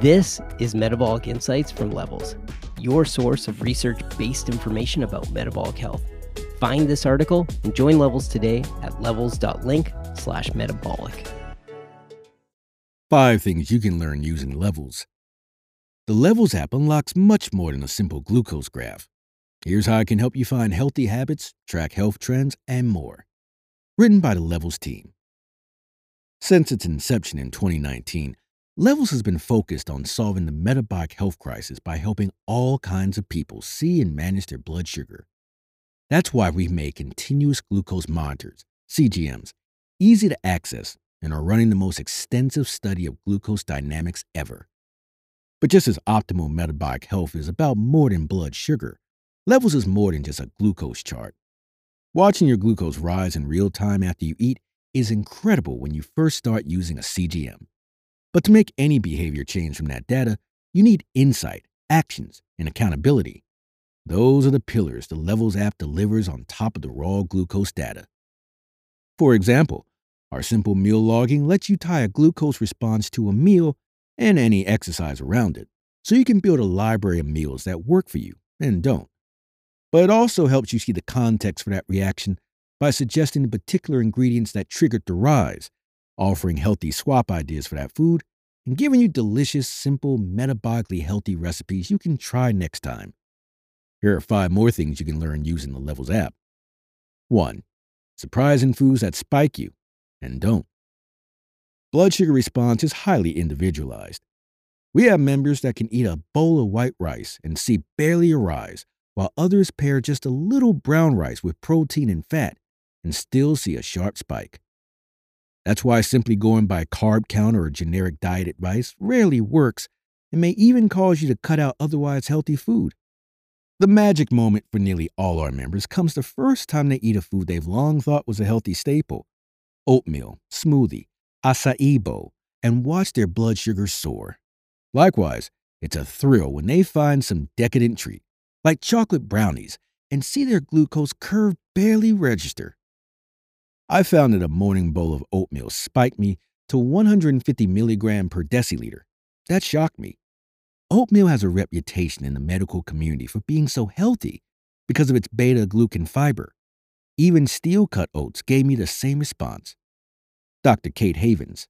This is Metabolic Insights from Levels, your source of research-based information about metabolic health. Find this article and join Levels today at levels.link/metabolic. 5 things you can learn using Levels. The Levels app unlocks much more than a simple glucose graph. Here's how it can help you find healthy habits, track health trends, and more. Written by the Levels team. Since its inception in 2019, Levels has been focused on solving the metabolic health crisis by helping all kinds of people see and manage their blood sugar. That's why we've made continuous glucose monitors, CGMs, easy to access and are running the most extensive study of glucose dynamics ever. But just as optimal metabolic health is about more than blood sugar, Levels is more than just a glucose chart. Watching your glucose rise in real time after you eat is incredible when you first start using a CGM. But to make any behavior change from that data, you need insight, actions, and accountability. Those are the pillars the Levels app delivers on top of the raw glucose data. For example, our simple meal logging lets you tie a glucose response to a meal and any exercise around it, so you can build a library of meals that work for you and don't. But it also helps you see the context for that reaction by suggesting the particular ingredients that triggered the rise, offering healthy swap ideas for that food, and giving you delicious, simple, metabolically healthy recipes you can try next time. Here are 5 more things you can learn using the Levels app. 1. Surprising foods that spike you and don't. Blood sugar response is highly individualized. We have members that can eat a bowl of white rice and see barely a rise, while others pair just a little brown rice with protein and fat and still see a sharp spike. That's why simply going by carb count or generic diet advice rarely works and may even cause you to cut out otherwise healthy food. The magic moment for nearly all our members comes the first time they eat a food they've long thought was a healthy staple: oatmeal, smoothie, acai bowl, and watch their blood sugar soar. Likewise, it's a thrill when they find some decadent treat, like chocolate brownies, and see their glucose curve barely register. I found that a morning bowl of oatmeal spiked me to 150 milligrams per deciliter. That shocked me. Oatmeal has a reputation in the medical community for being so healthy because of its beta-glucan fiber. Even steel-cut oats gave me the same response. Dr. Kate Havens.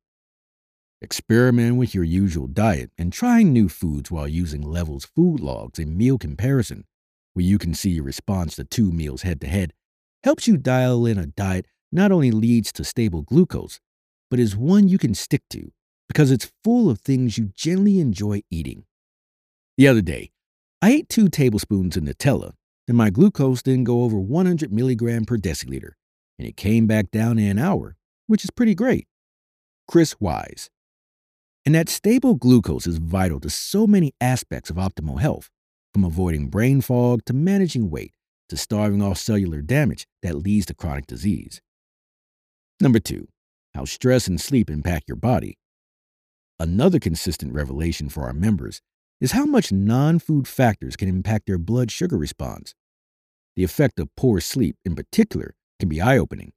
Experiment with your usual diet and trying new foods while using Levels food logs and meal comparison, where you can see your response to 2 meals head-to-head, helps you dial in a diet not only leads to stable glucose, but is one you can stick to because it's full of things you generally enjoy eating. The other day, I ate 2 tablespoons of Nutella, and my glucose didn't go over 100 milligrams per deciliter, and it came back down in an hour, which is pretty great. Chris Wise. And that stable glucose is vital to so many aspects of optimal health, from avoiding brain fog to managing weight to starving off cellular damage that leads to chronic disease. 2, how stress and sleep impact your body. Another consistent revelation for our members is how much non-food factors can impact their blood sugar response. The effect of poor sleep, in particular, can be eye-opening.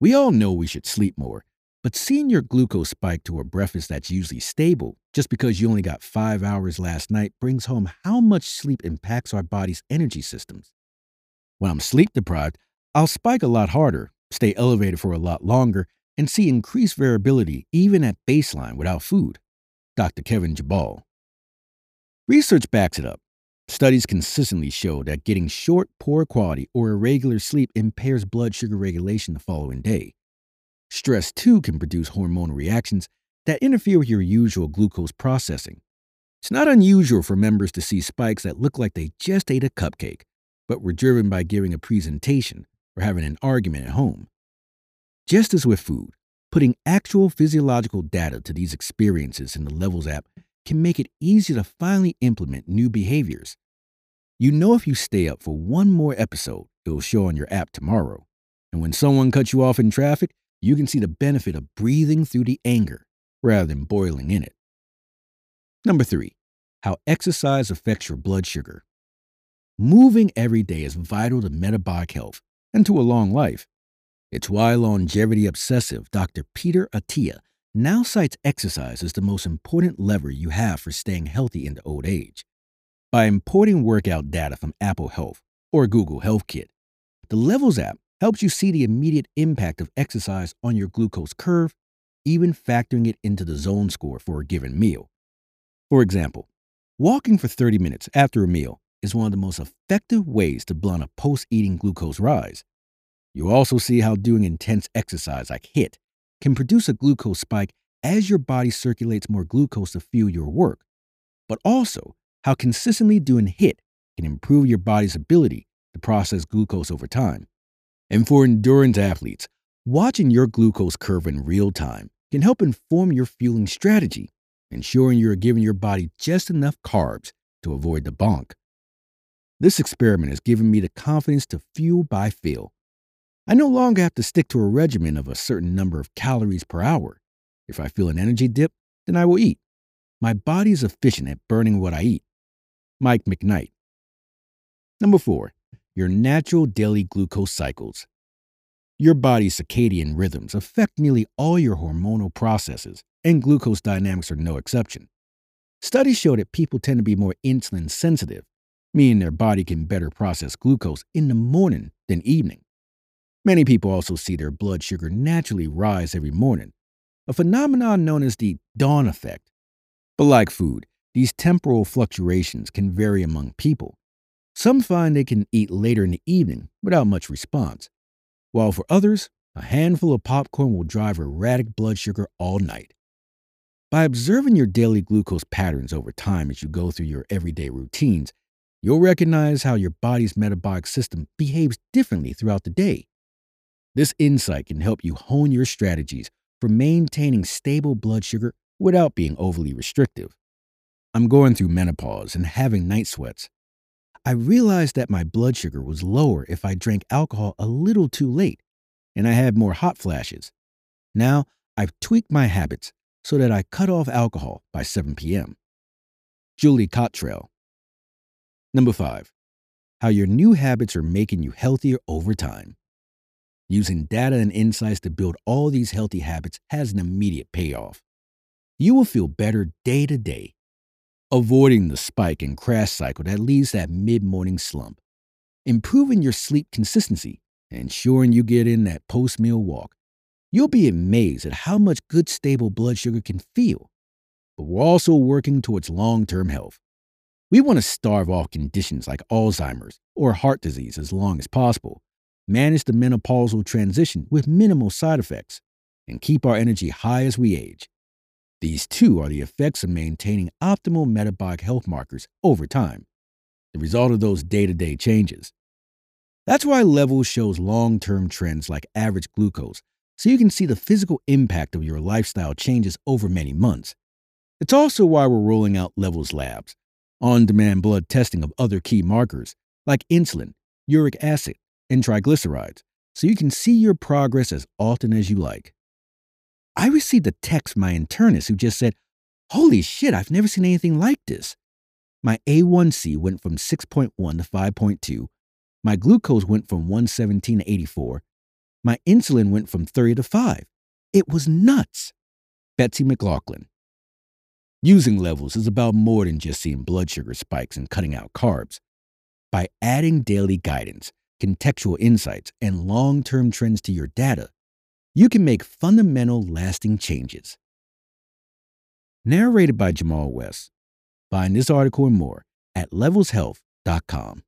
We all know we should sleep more, but seeing your glucose spike to a breakfast that's usually stable just because you only got 5 hours last night brings home how much sleep impacts our body's energy systems. When I'm sleep deprived, I'll spike a lot harder, stay elevated for a lot longer, and see increased variability even at baseline without food. Dr. Kevin Jabal. Research backs it up. Studies consistently show that getting short, poor quality, or irregular sleep impairs blood sugar regulation the following day. Stress, too, can produce hormonal reactions that interfere with your usual glucose processing. It's not unusual for members to see spikes that look like they just ate a cupcake, but were driven by giving a presentation or having an argument at home. Just as with food, putting actual physiological data to these experiences in the Levels app can make it easier to finally implement new behaviors. You know, if you stay up for 1 more episode, it'll show on your app tomorrow. And when someone cuts you off in traffic, you can see the benefit of breathing through the anger rather than boiling in it. 3, how exercise affects your blood sugar. Moving every day is vital to metabolic health and to a long life. It's why longevity obsessive Dr. Peter Attia now cites exercise as the most important lever you have for staying healthy into old age. By importing workout data from Apple Health or Google Health Kit, the Levels app helps you see the immediate impact of exercise on your glucose curve, even factoring it into the zone score for a given meal. For example, walking for 30 minutes after a meal is one of the most effective ways to blunt a post-eating glucose rise. You'll also see how doing intense exercise like HIIT can produce a glucose spike as your body circulates more glucose to fuel your work, but also how consistently doing HIIT can improve your body's ability to process glucose over time. And for endurance athletes, watching your glucose curve in real time can help inform your fueling strategy, ensuring you're giving your body just enough carbs to avoid the bonk. This experiment has given me the confidence to fuel by feel. I no longer have to stick to a regimen of a certain number of calories per hour. If I feel an energy dip, then I will eat. My body is efficient at burning what I eat. Mike McKnight. Number 4, your natural daily glucose cycles. Your body's circadian rhythms affect nearly all your hormonal processes, and glucose dynamics are no exception. Studies show that people tend to be more insulin sensitive, meaning their body can better process glucose in the morning than evening. Many people also see their blood sugar naturally rise every morning, a phenomenon known as the dawn effect. But like food, these temporal fluctuations can vary among people. Some find they can eat later in the evening without much response, while for others, a handful of popcorn will drive erratic blood sugar all night. By observing your daily glucose patterns over time as you go through your everyday routines, you'll recognize how your body's metabolic system behaves differently throughout the day. This insight can help you hone your strategies for maintaining stable blood sugar without being overly restrictive. I'm going through menopause and having night sweats. I realized that my blood sugar was lower if I drank alcohol a little too late, and I had more hot flashes. Now, I've tweaked my habits so that I cut off alcohol by 7 p.m. Julie Cottrell. Number 5, how your new habits are making you healthier over time. Using data and insights to build all these healthy habits has an immediate payoff. You will feel better day to day, avoiding the spike and crash cycle that leaves that mid-morning slump, improving your sleep consistency, and ensuring you get in that post-meal walk. You'll be amazed at how much good stable blood sugar can feel, but we're also working towards long-term health. We want to starve off conditions like Alzheimer's or heart disease as long as possible, manage the menopausal transition with minimal side effects, and keep our energy high as we age. These two are the effects of maintaining optimal metabolic health markers over time, the result of those day-to-day changes. That's why Levels shows long-term trends like average glucose, so you can see the physical impact of your lifestyle changes over many months. It's also why we're rolling out Levels Labs, on-demand blood testing of other key markers like insulin, uric acid, and triglycerides, so you can see your progress as often as you like. I received a text from my internist who just said, "Holy shit, I've never seen anything like this. My A1C went from 6.1 to 5.2. My glucose went from 117 to 84. My insulin went from 30 to 5. It was nuts." Betsy McLaughlin. Using Levels is about more than just seeing blood sugar spikes and cutting out carbs. By adding daily guidance, contextual insights, and long-term trends to your data, you can make fundamental, lasting changes. Narrated by Jamal West. Find this article and more at levelshealth.com.